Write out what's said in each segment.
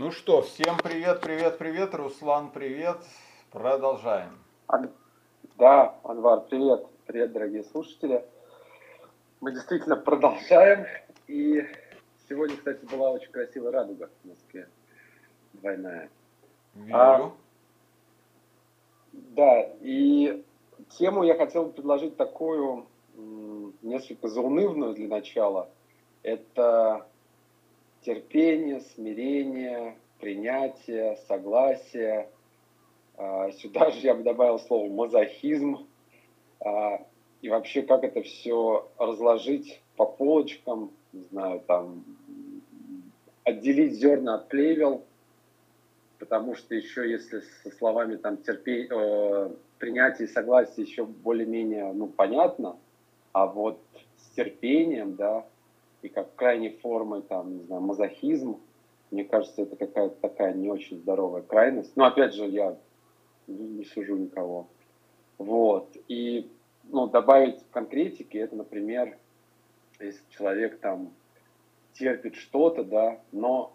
Ну что, всем привет, привет, привет. Руслан, привет. Продолжаем. Да, Анвар, привет. Привет, дорогие слушатели. Мы действительно продолжаем. И сегодня, кстати, была очень красивая радуга в Москве. Двойная. Вижу. Да, и тему я хотел бы предложить такую, несколько заунывную для начала. Это терпение, смирение, принятие, согласие. Сюда же я бы добавил слово мазохизм. И вообще, как это все разложить по полочкам, не знаю, там, отделить зерна от плевел, потому что еще, если со словами там принятие и согласие еще более-менее, ну, понятно, а вот с терпением, да, и как крайней формой, там, не знаю, мазохизм, мне кажется, это какая-то такая не очень здоровая крайность. Но, опять же, я не сужу никого. Вот. И, ну, добавить конкретики, это, например, если человек там терпит что-то, да, но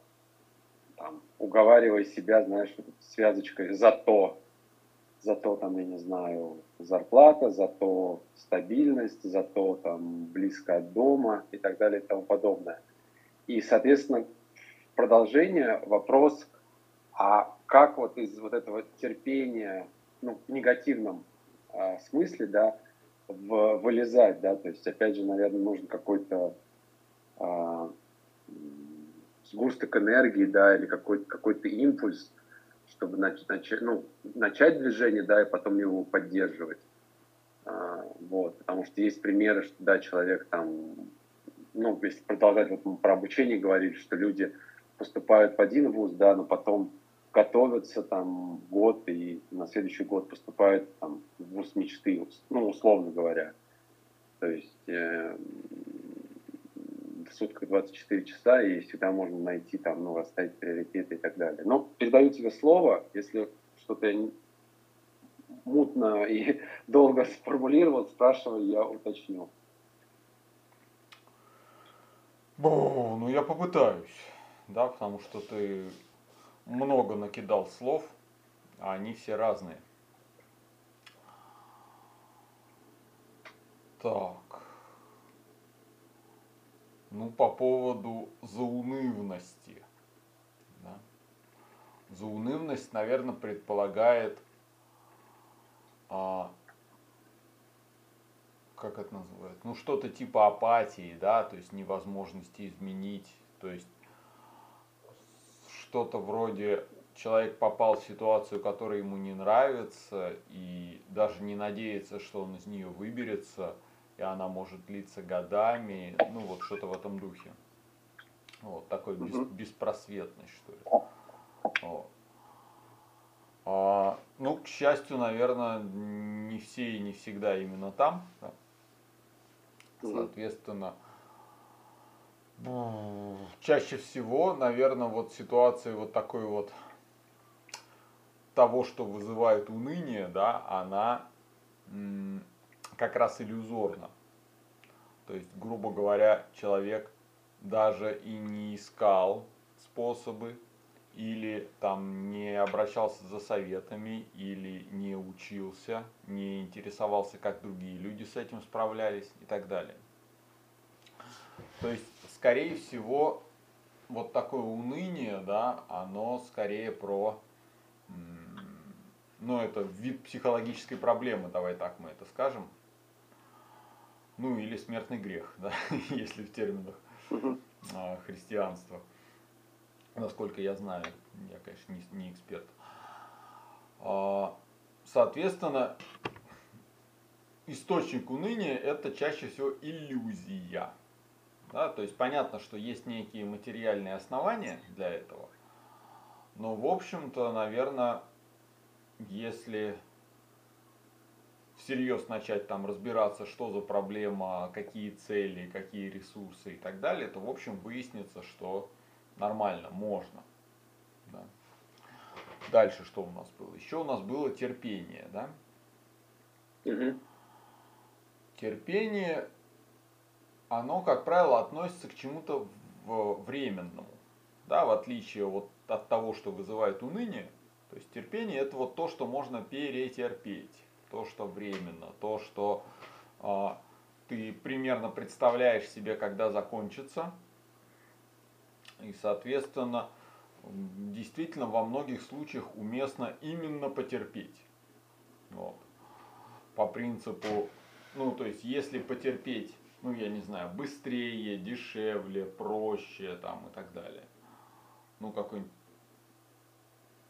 там, уговаривая себя, знаешь, связочкой зато там, я не знаю, зарплата, зато стабильность, зато там близко от дома и так далее и тому подобное. И, соответственно, в продолжение вопрос, а как вот из вот этого терпения, ну, в негативном смысле, да, вылезать, да, то есть, опять же, наверное, нужен какой-то сгусток энергии, да, или какой-то импульс, чтобы начать движение, да, и потом его поддерживать. Вот, потому что есть примеры, что, да, человек там, ну, если продолжать, вот мы про обучение говорили, что люди поступают в один вуз, да, но потом готовятся там год и на следующий год поступают там, в вуз мечты, ну, условно говоря. То есть в сутках 24 часа, и всегда можно найти, там, ну, расставить приоритеты и так далее. Но передаю тебе слово, если что-то я мутно и долго сформулировал, спрашивай, я уточню. Ну, я попытаюсь, да, потому что ты много накидал слов, а они все разные. Так. Ну, по поводу заунывности. Да. Заунывность, наверное, предполагает, как это называют, ну, что-то типа апатии, да, то есть невозможности изменить, то есть что-то вроде человек попал в ситуацию, которая ему не нравится, и даже не надеется, что он из нее выберется, и она может длиться годами, ну вот что-то в этом духе. Вот, такой беспросветность, что ли. Вот. Ну, к счастью, наверное, не все и не всегда именно там. Да? Соответственно, чаще всего, наверное, вот ситуация вот такой вот, того, что вызывает уныние, да, она как раз иллюзорно. То есть, грубо говоря, человек даже и не искал способы, или там не обращался за советами, или не учился, не интересовался, как другие люди с этим справлялись и так далее. То есть, скорее всего, вот такое уныние, да, оно скорее про... Ну, это вид психологической проблемы, давай так мы это скажем. Ну, или смертный грех, да, если в терминах христианства. Насколько я знаю, я, конечно, не эксперт. Соответственно, источник уныния – это чаще всего иллюзия. Да? То есть, понятно, что есть некие материальные основания для этого. Но, в общем-то, наверное, если... всерьез начать там разбираться, что за проблема, какие цели, какие ресурсы и так далее, то, в общем, выяснится, что нормально, можно. Да. Дальше что у нас было? Еще у нас было терпение, да? Терпение, оно, как правило, относится к чему-то временному. да, в отличие вот от того, что вызывает уныние. То есть терпение — это вот то, что можно перетерпеть, то, что временно, то, что ты примерно представляешь себе, когда закончится. И, соответственно, действительно во многих случаях уместно именно потерпеть. Вот. По принципу, ну, то есть, если потерпеть, ну, я не знаю, быстрее, дешевле, проще, там, и так далее. Ну, какой-нибудь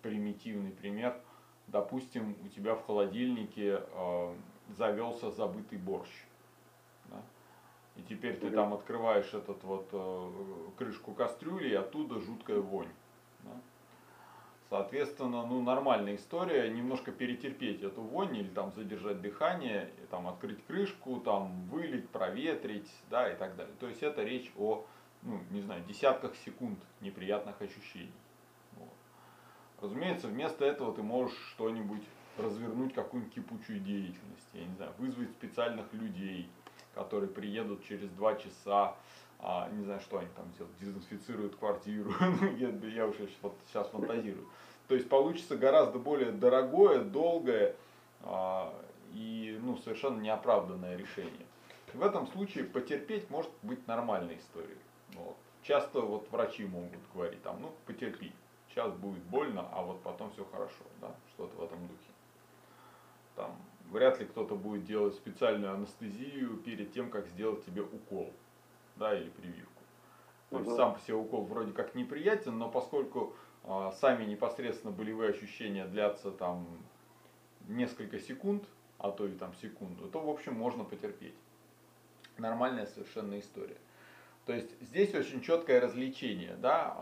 примитивный пример. Допустим, у тебя в холодильнике завелся забытый борщ. Да? И теперь ты там открываешь этот вот крышку кастрюли, и оттуда жуткая вонь. Да? Соответственно, ну, нормальная история, немножко перетерпеть эту вонь, или там задержать дыхание, и, там, открыть крышку, там, вылить, проветрить, да, и так далее. То есть это речь о, ну, не знаю, десятках секунд неприятных ощущений. Вот. Разумеется, вместо этого ты можешь что-нибудь развернуть, какую-нибудь кипучую деятельность, я не знаю, вызвать специальных людей, которые приедут через 2 часа, не знаю, что они там делают, дезинфицируют квартиру, я уже сейчас фантазирую. То есть получится гораздо более дорогое, долгое и, ну, совершенно неоправданное решение. В этом случае потерпеть может быть нормальной историей. Вот. Часто вот врачи могут говорить, там, ну, потерпи, сейчас будет больно, а вот потом все хорошо, да? Что-то в этом духе. Там, вряд ли кто-то будет делать специальную анестезию перед тем, как сделать тебе укол, да, или прививку. То есть сам по себе укол вроде как неприятен, но поскольку сами непосредственно болевые ощущения длятся там несколько секунд, а то и там секунду, то в общем можно потерпеть. Нормальная совершенно история. То есть здесь очень четкое различение, да,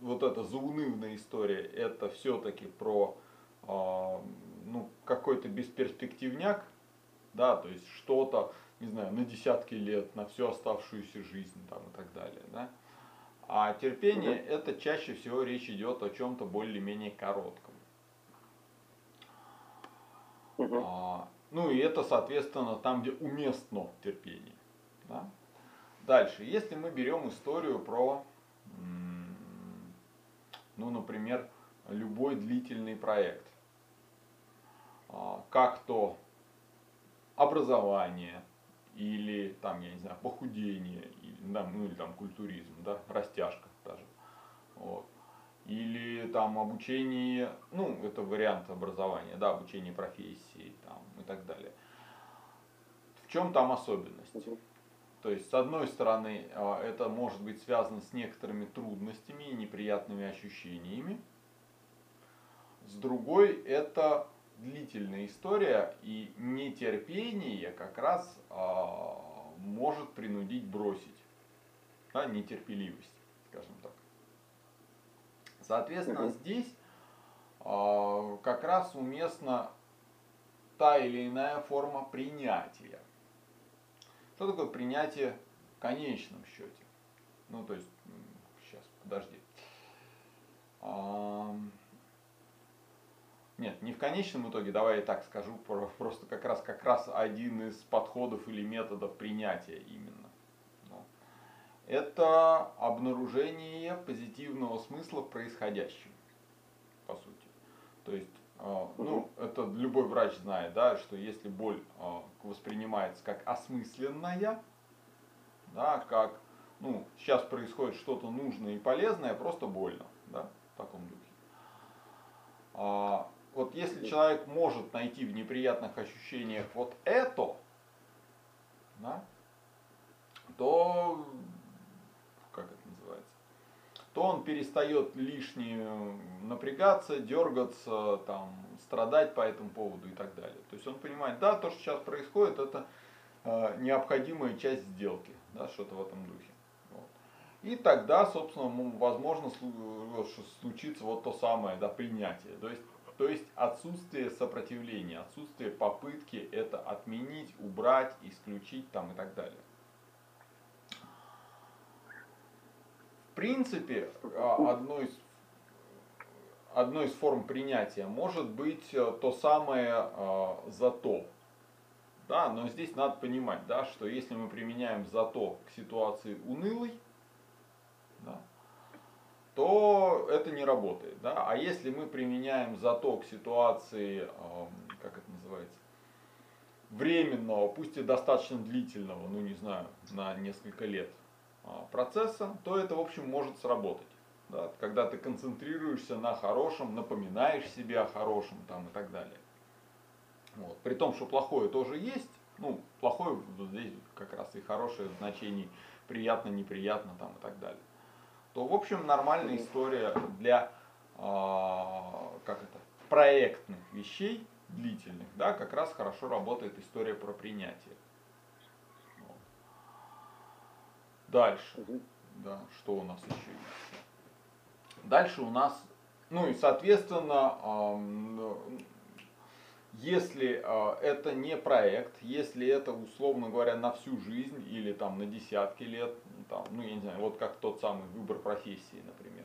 вот эта заунывная история, это все-таки про ну, какой-то бесперспективняк, да, то есть что-то, не знаю, на десятки лет, на всю оставшуюся жизнь там, и так далее. Да? А терпение, это чаще всего речь идет о чем-то более-менее коротком. Ну и это, соответственно, там, где уместно терпение. Да? Дальше, если мы берем историю про, ну, например, любой длительный проект, как то образование или там, я не знаю, похудение, или, да, ну, или там культуризм, да, растяжка даже, вот. Или там обучение, ну, это вариант образования, да, обучение профессии там, и так далее. В чем там особенность? То есть, с одной стороны, это может быть связано с некоторыми трудностями и неприятными ощущениями. С другой, это длительная история, и нетерпение как раз может принудить бросить, да, нетерпеливость, скажем так. Соответственно, здесь как раз уместна та или иная форма принятия. Что такое принятие в конечном счете? Ну, то есть, сейчас, подожди. Нет, не в конечном итоге, давай я так скажу, просто как раз один из подходов или методов принятия именно. Это обнаружение позитивного смысла в происходящем, по сути. То есть, ну, это любой врач знает, да, что если боль воспринимается как осмысленная, да, как, ну, сейчас происходит что-то нужное и полезное, просто больно, да, в таком духе. Вот если человек может найти в неприятных ощущениях вот это, да, то, как это называется, то он перестает лишне напрягаться, дергаться, там, страдать по этому поводу и так далее. То есть он понимает, да, то, что сейчас происходит, это необходимая часть сделки, да, что-то в этом духе. И тогда, собственно, возможно, случится вот то самое, да, принятие. То есть отсутствие сопротивления, отсутствие попытки это отменить, убрать, исключить там, и так далее. В принципе, одной из форм принятия может быть то самое «зато». Да, но здесь надо понимать, да, что если мы применяем «зато» к ситуации унылой, да, то это не работает. Да? А если мы применяем заток ситуации, как это называется, временного, пусть и достаточно длительного, ну не знаю, на несколько лет процесса, то это, в общем, может сработать. Да? Когда ты концентрируешься на хорошем, напоминаешь себе о хорошем там, и так далее. Вот. При том, что плохое тоже есть, ну, плохое здесь как раз и хорошее значение, приятно, неприятно там, и так далее. То, в общем, нормальная история для проектных вещей, длительных, да, как раз хорошо работает история про принятие. Вот. Дальше, да, что у нас еще есть? Дальше у нас, ну и, соответственно, если это не проект, если это, условно говоря, на всю жизнь или там на десятки лет, там, ну я не знаю, вот как тот самый выбор профессии, например,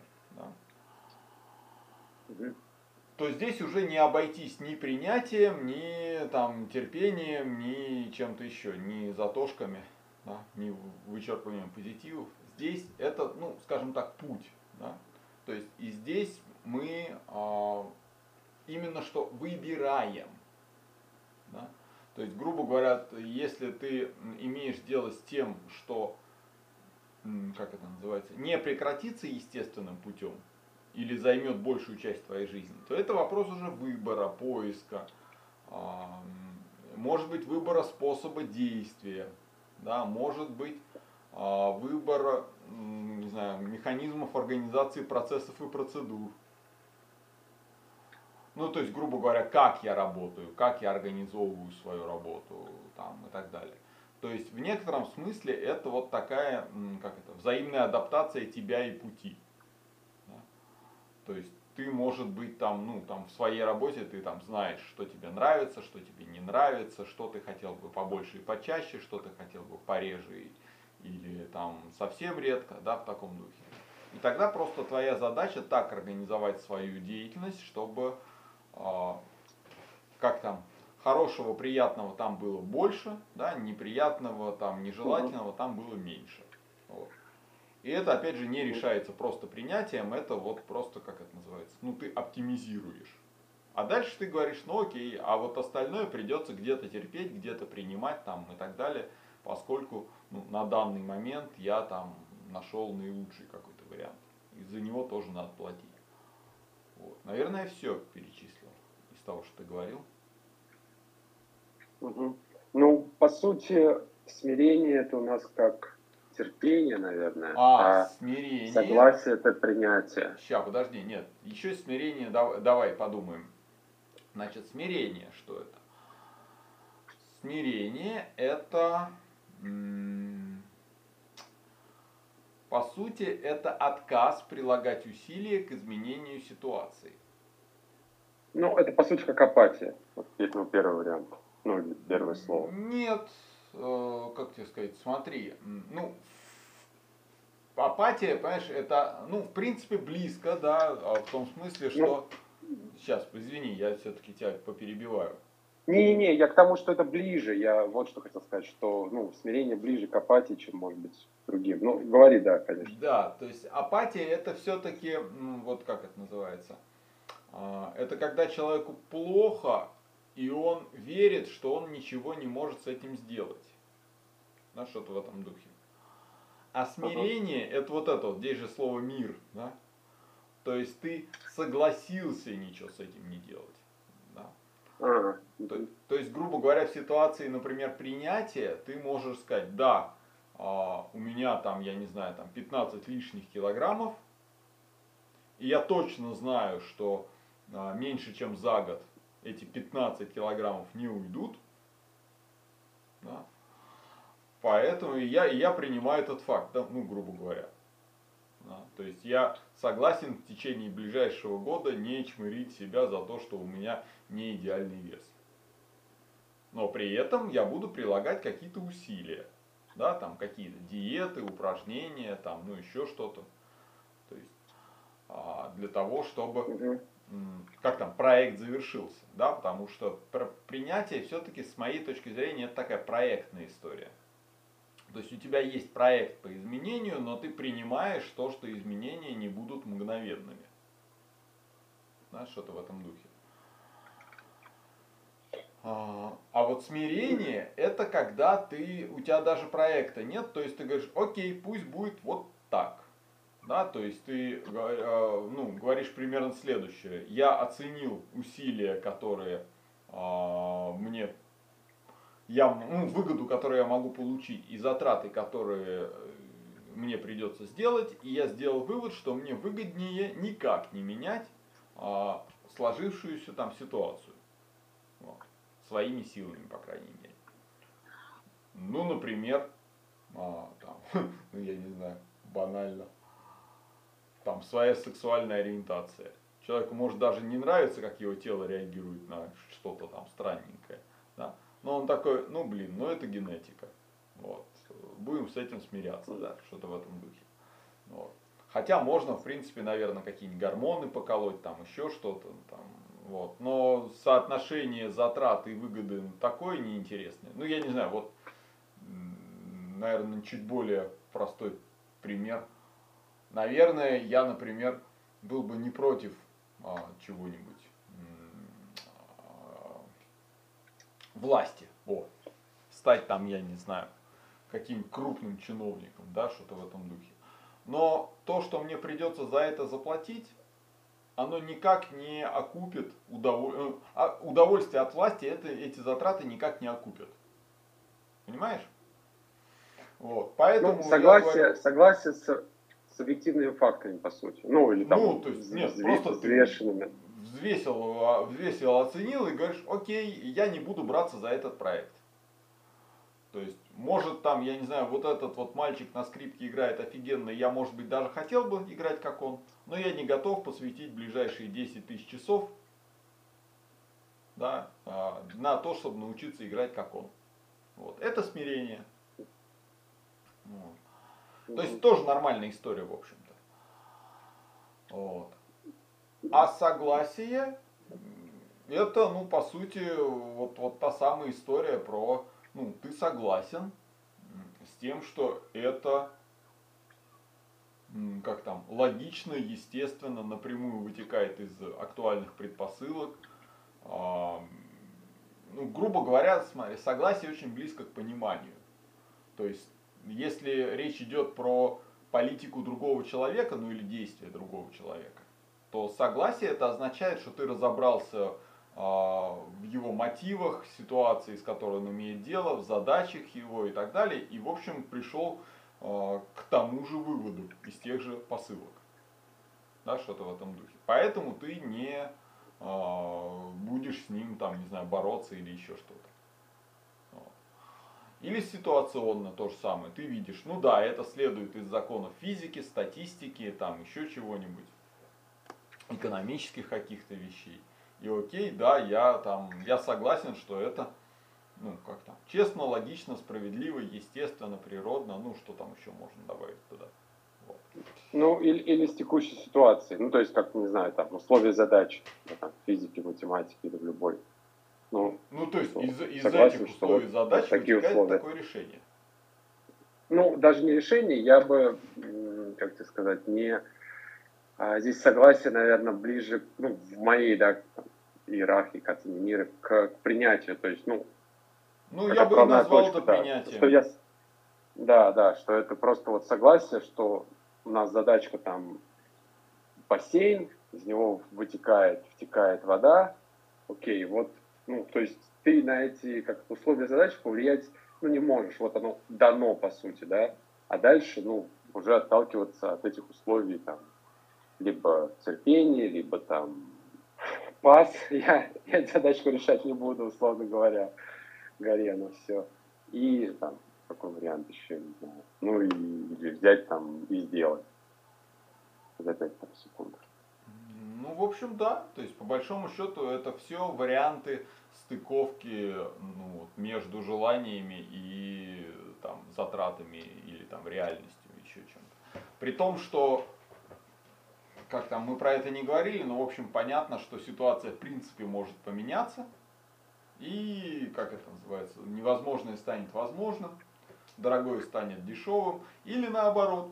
да, то здесь уже не обойтись ни принятием, ни там терпением, ни чем-то еще, ни затошками, да, ни вычерпыванием позитивов. Здесь это, ну, скажем так, путь. Да? То есть и здесь мы именно что выбираем. Да? То есть, грубо говоря, если ты имеешь дело с тем, что, как это называется, не прекратится естественным путем или займет большую часть твоей жизни, то это вопрос уже выбора, поиска, может быть, выбора способа действия, да? Может быть, выбора, не знаю, механизмов организации процессов и процедур. Ну, то есть, грубо говоря, как я работаю, как я организовываю свою работу там, и так далее. То есть, в некотором смысле, это вот такая, как это, взаимная адаптация тебя и пути. Да? То есть, ты, может быть, там, ну, там, в своей работе ты там знаешь, что тебе нравится, что тебе не нравится, что ты хотел бы побольше и почаще, что ты хотел бы пореже или там совсем редко, да, в таком духе. И тогда просто твоя задача так организовать свою деятельность, чтобы... как там, хорошего, приятного там было больше, да, неприятного, там, нежелательного там было меньше. Вот. И это, опять же, не решается просто принятием, это вот просто, как это называется, ну, ты оптимизируешь. А дальше ты говоришь, ну, окей, а вот остальное придется где-то терпеть, где-то принимать там и так далее, поскольку, ну, на данный момент я там нашел наилучший какой-то вариант. И за него тоже надо платить. Вот. Наверное, я все перечислил из того, что ты говорил. Угу. Ну, по сути, смирение это у нас как терпение, наверное. А смирение. Согласие это принятие. Сейчас, подожди, нет. Еще смирение, давай подумаем. Значит, смирение, что это? Смирение это, по сути, это отказ прилагать усилия к изменению ситуации. Ну, это, по сути, как апатия. Вот первый вариант. Ну, первое слово. Нет, как тебе сказать, смотри. Ну, апатия, понимаешь, это, ну, в принципе, близко, да, в том смысле, что... Ну, сейчас, извини, я все-таки тебя поперебиваю. Не-не-не, я к тому, что это ближе. Я вот что хотел сказать, что, ну, смирение ближе к апатии, чем, может быть, другим. Ну, говори, да, конечно. Да, то есть апатия это все-таки, вот как это называется, это когда человеку плохо, и он верит, что он ничего не может с этим сделать. Да, что-то в этом духе. А смирение, это вот, здесь же слово мир, да? То есть ты согласился ничего с этим не делать. То есть, грубо говоря, в ситуации, например, принятия, ты можешь сказать, да, у меня там, я не знаю, там 15 лишних килограммов, и я точно знаю, что меньше, чем за год эти 15 килограммов не уйдут, да? Поэтому я принимаю этот факт, да? Ну, грубо говоря. Да? То есть я согласен в течение ближайшего года не чмырить себя за то, что у меня не идеальный вес. Но при этом я буду прилагать какие-то усилия. Да, там какие-то диеты, упражнения, там, ну еще что-то. То есть для того, чтобы как там, проект завершился. Да, потому что принятие все-таки, с моей точки зрения, это такая проектная история. То есть у тебя есть проект по изменению, но ты принимаешь то, что изменения не будут мгновенными. мгновенными. Да, что-то в этом духе. А вот смирение — это когда ты, у тебя даже проекта нет, то есть ты говоришь, окей, пусть будет вот так. Да, то есть ты говоришь примерно следующее. Я оценил усилия, которые выгоду, которую я могу получить, и затраты, которые мне придется сделать, и я сделал вывод, что мне выгоднее никак не менять сложившуюся там ситуацию. Вот. Своими силами, по крайней мере. Ну, например, я не знаю, банально. Там своя сексуальная ориентация. Человеку может даже не нравится, как его тело реагирует на что-то там странненькое. Да? Но он такой, ну блин, ну это генетика. Вот. Будем с этим смиряться, да? Что-то в этом духе. Вот. Хотя можно, в принципе, наверное, какие-нибудь гормоны поколоть, там еще что-то. Там, вот. Но соотношение затрат и выгоды такое неинтересное. Ну я не знаю, вот, наверное, чуть более простой пример. Наверное, я, например, был бы не против чего-нибудь власти. Стать там, я не знаю, каким-нибудь крупным чиновником, да, что-то в этом духе. Но то, что мне придется за это заплатить, оно никак не окупит удовольствие от власти, эти затраты никак не окупят. Понимаешь? Вот. Поэтому согласие с... С объективными фактами, по сути. Ну, или там, ну, то есть, нет, просто взвешенными. Взвесил, оценил и говоришь, окей, я не буду браться за этот проект. То есть, может там, я не знаю, вот этот вот мальчик на скрипке играет офигенно, я, может быть, даже хотел бы играть как он, но я не готов посвятить ближайшие 10 тысяч часов, да, на то, чтобы научиться играть как он. Вот. Это смирение. Вот. То есть тоже нормальная история, в общем-то. Вот. А согласие — это, ну, по сути, вот та самая история про, ну, ты согласен с тем, что это, как там, логично, естественно, напрямую вытекает из актуальных предпосылок. Ну, грубо говоря, смотри, согласие очень близко к пониманию. То есть, если речь идет про политику другого человека, ну или действия другого человека, то согласие — это означает, что ты разобрался в его мотивах, в ситуации, с которой он имеет дело, в задачах его и так далее, и, в общем, пришел к тому же выводу из тех же посылок. Да, что-то в этом духе. Поэтому ты не будешь с ним, там, не знаю, бороться или еще что-то. Или ситуационно то же самое. Ты видишь, ну да, это следует из законов физики, статистики, там еще чего-нибудь, экономических каких-то вещей. И окей, да, я согласен, что это, ну как там, честно, логично, справедливо, естественно, природно, ну что там еще можно добавить туда. Вот. Ну или с текущей ситуацией, ну то есть как, не знаю, там условия задач, там, физики, математики или в любой. Ну, то есть из этих условий задач вытекает такое решение? Ну, даже не решение, я бы, как тебе сказать, не... Здесь согласие, наверное, ближе, ну, в моей, да, иерархии, к оценке мира, к принятию, то есть, ну... Ну, я бы назвал это принятием. Что я, да, что это просто вот согласие, что у нас задачка там бассейн, из него втекает вода, окей, вот. Ну, то есть ты на эти условия задачи повлиять, ну, не можешь. Вот оно дано, по сути, да. А дальше, ну, уже отталкиваться от этих условий, там, либо терпение, либо там пас. Я эту задачку решать не буду, условно говоря. Горено все. И там такой вариант еще, не знаю. Ну, или взять там и сделать. За 5 секунд. Ну, в общем, да. То есть, по большому счету, это все варианты стыковки, ну, между желаниями и там затратами или там реальностью, еще чем-то. При том, что, как там, мы про это не говорили, но, в общем, понятно, что ситуация, в принципе, может поменяться. И, как это называется, невозможное станет возможным, дорогое станет дешевым. Или наоборот,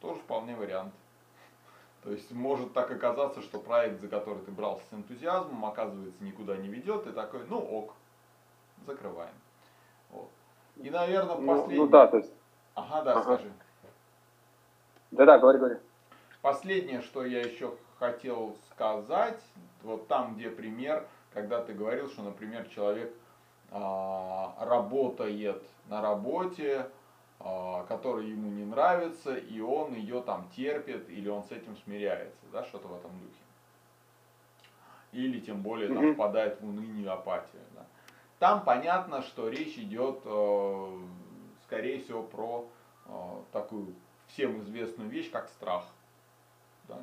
тоже вполне вариант. То есть может так оказаться, что проект, за который ты брался с энтузиазмом, оказывается, никуда не ведет, и такой, ну ок, закрываем. Вот. И, наверное, последний... Ну да, то есть... Ага, да, скажи. Да-да, говори. Последнее, что я еще хотел сказать, вот там, где пример, когда ты говорил, что, например, человек работает на работе, которая ему не нравится, и он ее там терпит, или он с этим смиряется, да, что-то в этом духе. Или тем более там впадает в уныние и апатию. Да. Там понятно, что речь идет, скорее всего, про такую всем известную вещь, как страх. Да.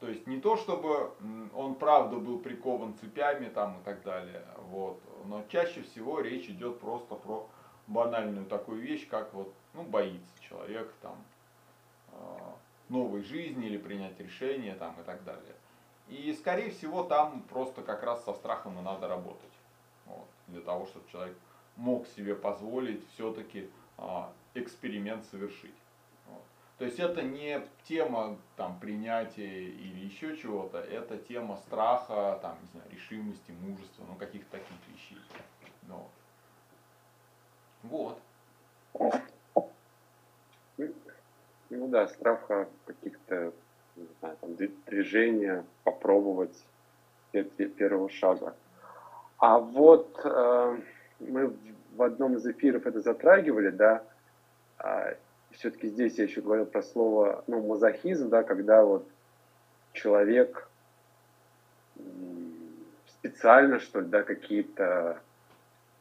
То есть не то, чтобы он правда был прикован цепями там, и так далее, вот, но чаще всего речь идет просто про банальную такую вещь, как вот, ну, боится человек там новой жизни или принять решение там, и так далее. И скорее всего там просто как раз со страхом и надо работать. Вот, для того, чтобы человек мог себе позволить все-таки эксперимент совершить. Вот. То есть это не тема там, принятия или еще чего-то, это тема страха, там, не знаю, решимости, мужества, ну каких-то таких вещей. Но. Вот. Ну да, страха каких-то, не знаю, там, движения, попробовать первого шага. А вот мы в одном из эфиров это затрагивали, да, все-таки здесь я еще говорил про слово, ну, мазохизм, да, когда вот человек специально, что ли, да, какие-то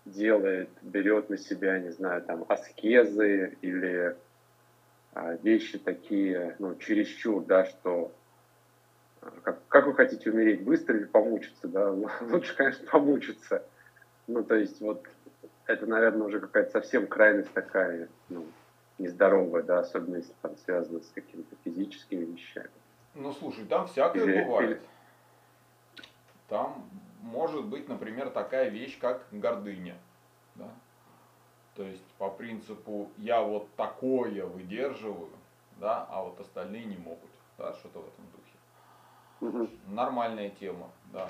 делает, берет на себя, не знаю, там, аскезы или вещи такие, ну, чересчур, да, что как вы хотите умереть, быстро или помучиться, да, лучше, конечно, помучиться. Ну, то есть, вот, это, наверное, уже какая-то совсем крайность такая, ну, нездоровая, да, особенно если там связано с какими-то физическими вещами. Ну, слушай, там всякое бывает. Там может быть, например, такая вещь, как гордыня. Да? То есть, по принципу, я вот такое выдерживаю, да, а вот остальные не могут. Да? Что-то в этом духе. Нормальная тема. Да.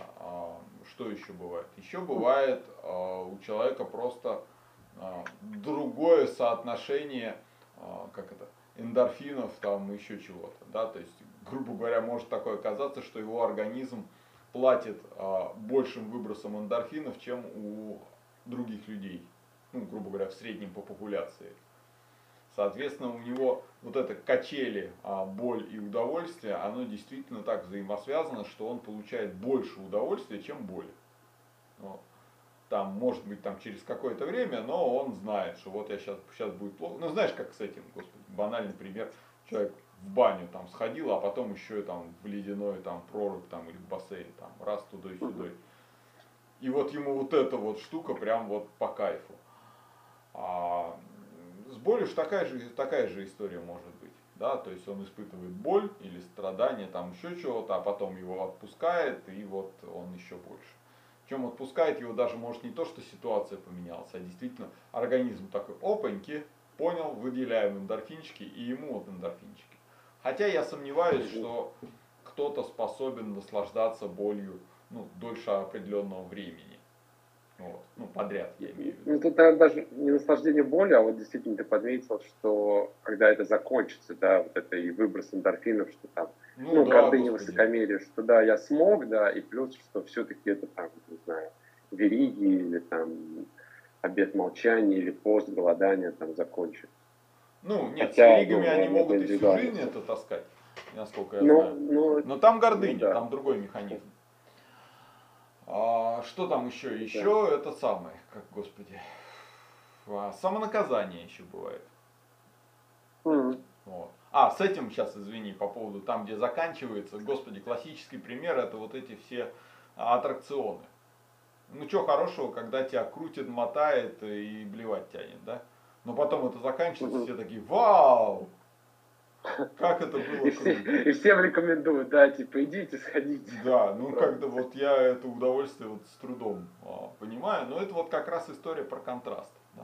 Что еще бывает? Еще бывает у человека просто другое соотношение, как это, эндорфинов, там еще чего-то. Да? То есть, грубо говоря, может такое оказаться, что его организм платит большим выбросом эндорфинов, чем у других людей, ну, грубо говоря, в среднем по популяции. Соответственно, у него вот это качели боль и удовольствие, оно действительно так взаимосвязано, что он получает больше удовольствия, чем боль. Вот. Там, может быть, там через какое-то время, но он знает, что вот я сейчас будет плохо. Ну, знаешь, как с этим, господи, банальный пример, человек в баню там сходил, а потом еще там в ледяной там прорубь там или в бассейн там раз туда и сюда. И вот ему вот эта вот штука прям вот по кайфу. А с болью же такая же история может быть, да, то есть он испытывает боль или страдание там еще чего-то, а потом его отпускает и вот он еще больше. Чем отпускает его даже может не то, что ситуация поменялась, а действительно организм такой опаньки, понял, выделяем эндорфинчики и ему вот эндорфинчики. Хотя я сомневаюсь, что кто-то способен наслаждаться болью, ну, дольше определенного времени. Вот. Ну, подряд, я имею в виду. Ну, тут, наверное, даже не наслаждение болью, а вот действительно ты подметил, что когда это закончится, да, вот это и выброс эндорфинов, что там, ну, да, гордыня, высокомерие, что да, я смог, да, и плюс, что все-таки это там, не знаю, вериги или там обед молчания или пост голодания там закончится. Ну, нет, хотя, с веригами, ну, они могут и всю жизнь это таскать, насколько я знаю. Но там гордыня, да, там другой механизм. А что там еще? Еще да, это самое, как, господи, самонаказание еще бывает. Вот. А, с этим сейчас, извини, по поводу там, где заканчивается, господи, классический пример, это вот эти все аттракционы. Ну, что хорошего, когда тебя крутит, мотает и блевать тянет, да? Но потом это заканчивается, все такие, вау, как это было круто. И всем рекомендуют, да, типа, идите, сходите. Да, ну как-то вот я это удовольствие вот с трудом понимаю, но это вот как раз история про контраст. Да?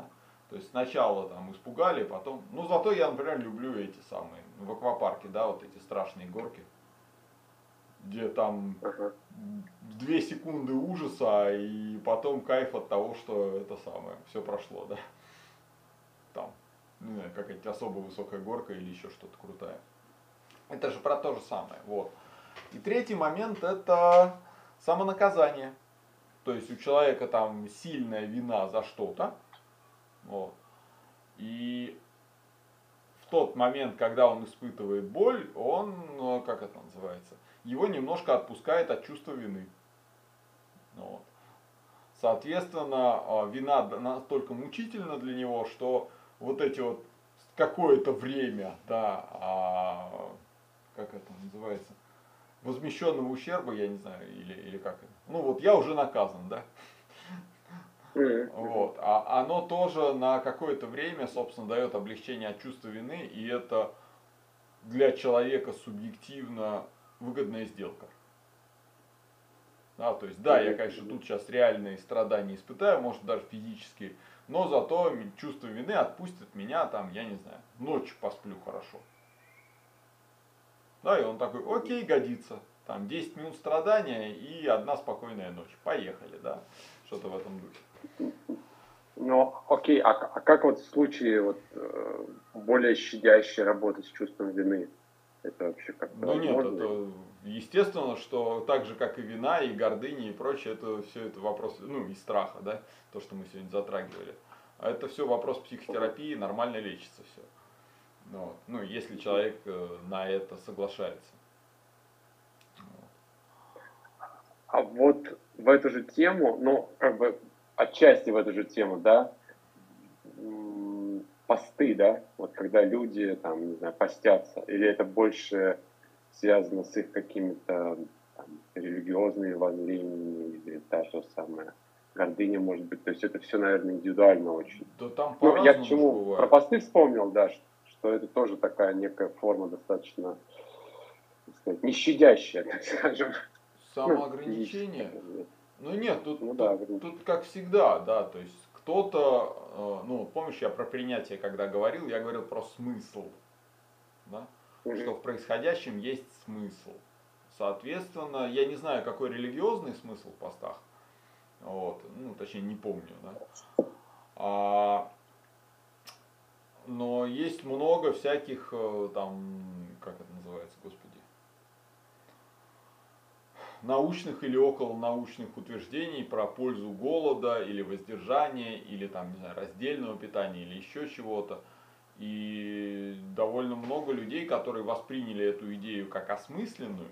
То есть сначала там испугали, потом, ну зато я, например, люблю эти самые, в аквапарке, да, вот эти страшные горки. где там 2 секунды ужаса и потом кайф от того, что это самое, все прошло, да. Там, не знаю, какая-то особо высокая горка или еще что-то крутая. Это же про то же самое, вот. И третий момент — это самонаказание. То есть у человека там сильная вина за что-то, вот. И в тот момент, когда он испытывает боль, он, как это называется, его немножко отпускает от чувства вины. Вот. Соответственно, вина настолько мучительна для него, что вот эти вот какое-то время, да, как это называется, возмещенного ущерба, я не знаю, или как это. Ну вот я уже наказан, да. Вот. А оно тоже на какое-то время, собственно, дает облегчение от чувства вины, и это для человека субъективно выгодная сделка. А, то есть, да, я, конечно, тут сейчас реальные страдания испытаю, может, даже физические, но зато чувство вины отпустит меня, там, я не знаю, ночью посплю хорошо. Да, и он такой, окей, годится. Там 10 минут страдания и одна спокойная ночь. Поехали, да. Что-то в этом духе. Ну, окей, а как вот в случае вот, более щадящей работы с чувством вины? Это вообще как-то... Ну нет, это естественно, что так же, как и вина, и гордыня, и прочее, это все это вопрос, ну, и страха, да, то, что мы сегодня затрагивали. А это все вопрос психотерапии, нормально лечится все. Вот. Ну, если человек на это соглашается. А вот в эту же тему, ну, как бы отчасти в эту же тему, да, посты, да, вот когда люди, там, не знаю, постятся, или это больше связано с их какими-то религиозными воззрениями, или та же самая гордыня, может быть, то есть это все, наверное, индивидуально очень. Да там по-разному я к чему про посты вспомнил, да, что это тоже такая некая форма достаточно, так сказать, нещадящая, так скажем. Самоограничение? Ну нет, тут как всегда, да, то есть кто-то, ну помнишь, я про принятие когда говорил, я говорил про смысл, да? Что в происходящем есть смысл. Соответственно, я не знаю, какой религиозный смысл в постах, вот, ну точнее не помню, да. Но есть много всяких там, как это называется, господи, научных или околонаучных утверждений про пользу голода или воздержания, или там, не знаю, раздельного питания, или еще чего-то. И довольно много людей, которые восприняли эту идею как осмысленную,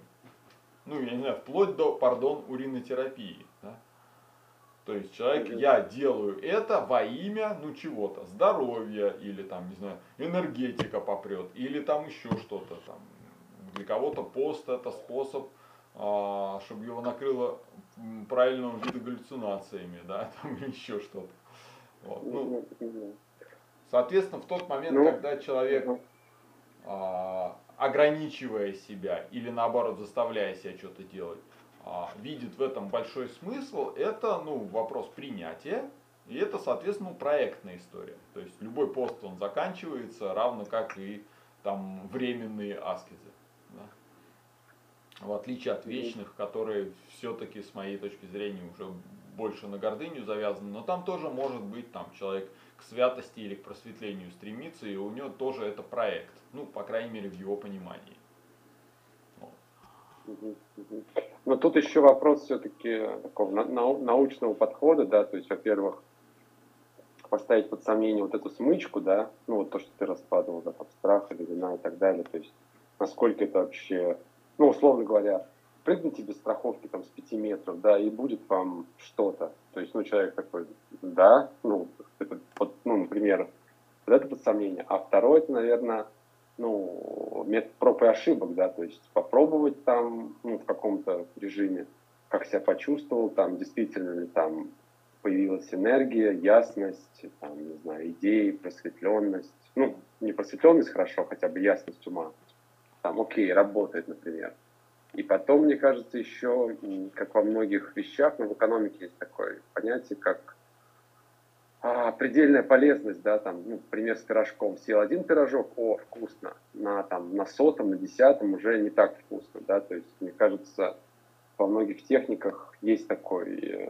ну, я не знаю, вплоть до, пардон, уринотерапии. Да? То есть человек, я делаю это во имя, ну, чего-то, здоровья, или там, не знаю, энергетика попрет, или там еще что-то там. Для кого-то пост — это способ, чтобы его накрыло правильного вида галлюцинациями, да, там еще что-то. Вот. Ну, соответственно, в тот момент, когда человек, ограничивая себя или наоборот заставляя себя что-то делать, видит в этом большой смысл, это, ну, вопрос принятия, и это, соответственно, проектная история. То есть любой пост, он заканчивается, равно как и там временные аскезы. В отличие от вечных, которые все-таки, с моей точки зрения, уже больше на гордыню завязаны. Но там тоже может быть там, человек к святости или к просветлению стремится, и у него тоже это проект. Ну, по крайней мере, в его понимании. Вот. Но тут еще вопрос все-таки такого научного подхода, да, то есть, во-первых, поставить под сомнение вот эту смычку, да, ну, вот то, что ты раскладывал, да, там, страх или вина и так далее, то есть, насколько это вообще... Ну, условно говоря, прыгните без страховки там с 5 метров, да, и будет вам что-то. То есть, ну, человек такой, да, ну, это, ну, например, вот это под сомнение. А второе, это, наверное, ну, метод проб и ошибок, да, то есть попробовать там, ну, в каком-то режиме, как себя почувствовал, там, действительно ли там появилась энергия, ясность, там, не знаю, идеи, просветленность. Ну, не просветленность хорошо, хотя бы ясность ума. Там, окей, работает, например. И потом, мне кажется, еще, как во многих вещах, но в экономике есть такое понятие, как предельная полезность, да, там, ну, пример с пирожком, съел один пирожок, о, вкусно, на сотом, на десятом уже не так вкусно, да, то есть, мне кажется, во многих техниках есть такой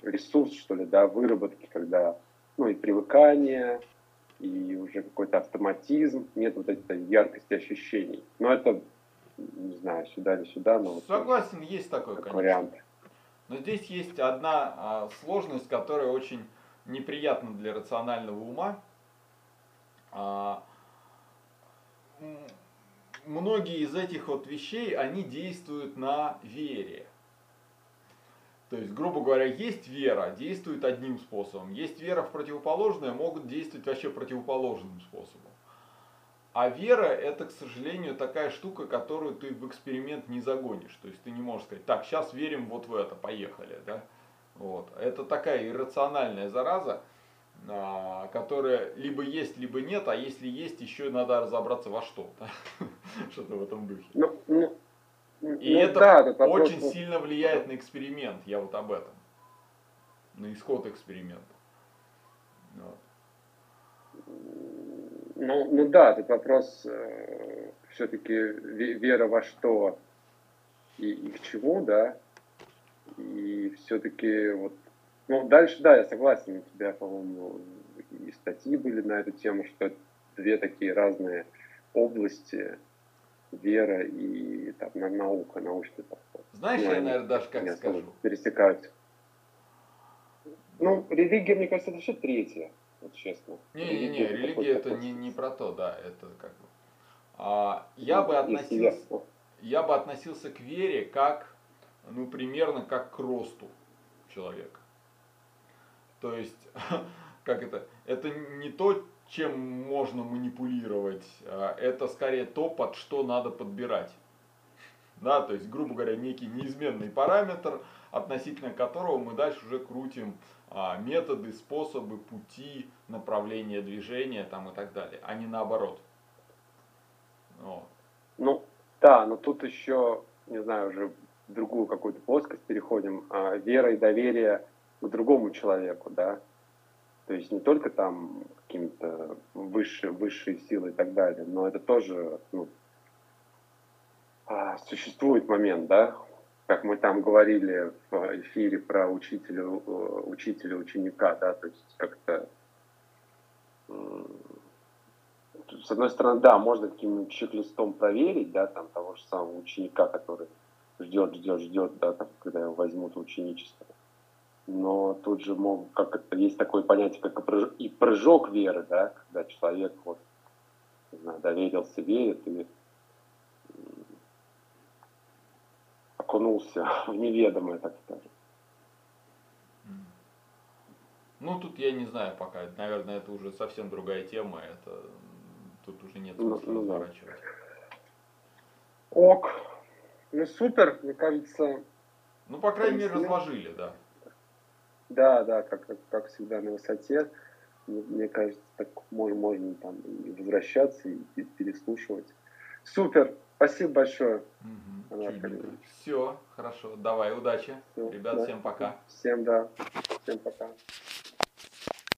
ресурс, что ли, да, выработки, когда, ну, и привыкание, и уже какой-то автоматизм, нет вот этой яркости ощущений, но это, не знаю, сюда или сюда, но... Согласен, вот, есть такой, конечно. Вариант. Но здесь есть одна сложность, которая очень неприятна для рационального ума. Многие из этих вот вещей, они действуют на вере. То есть, грубо говоря, есть вера, действует одним способом. Есть вера в противоположное, могут действовать вообще противоположным способом. А вера — это, к сожалению, такая штука, которую ты в эксперимент не загонишь. То есть ты не можешь сказать, так, сейчас верим вот в это, поехали. Да? Вот. Это такая иррациональная зараза, которая либо есть, либо нет, а если есть, еще надо разобраться во что. Что-то в этом духе. И это очень сильно влияет на эксперимент, я вот об этом. На исход эксперимента. Ну да, этот вопрос все-таки вера во что и к чему, да, и все-таки вот, ну дальше, да, я согласен, у тебя, по-моему, и статьи были на эту тему, что две такие разные области, вера и там, наука, научный подход. Знаешь, ну, я, наверное, даже как скажу. Пересекаются. Ну, религия, мне кажется, это еще третья. Вот честно. Не-не-не, религия это не про то, да, это как бы. Я бы относился к вере как, ну, примерно как к росту человека. То есть, как это не то, чем можно манипулировать, это скорее то, под что надо подбирать. Да, то есть, грубо говоря, некий неизменный параметр, относительно которого мы дальше уже крутим методы, способы, пути, направления движения там, и так далее, а не наоборот. Вот. Ну, да, но тут еще, не знаю, уже в другую какую-то плоскость переходим. Вера и доверие к другому человеку, да. То есть не только там какими-то высшие силы и так далее, но это тоже, ну, существует момент, да. Как мы там говорили в эфире про учителя ученика, да, то есть как-то, с одной стороны, да, можно каким-нибудь чек-листом проверить, да, там, того же самого ученика, который ждет, да, там, когда его возьмут в ученичество. Но тут же есть такое понятие, как и прыжок веры, да, когда человек, вот, не знаю, доверился, верит и... окунулся в неведомое, так скажем. Ну, тут я не знаю пока. Наверное, это уже совсем другая тема. Это тут уже нет смысла разворачивать. Ок. Ну, супер, мне кажется. Ну, по крайней мере, разложили, да. Да, как всегда на высоте. Мне кажется, так можно там и возвращаться, и переслушивать. Супер. Спасибо большое. Все, хорошо. Давай, удачи. Всё, ребят, да. Всем пока. Всем пока.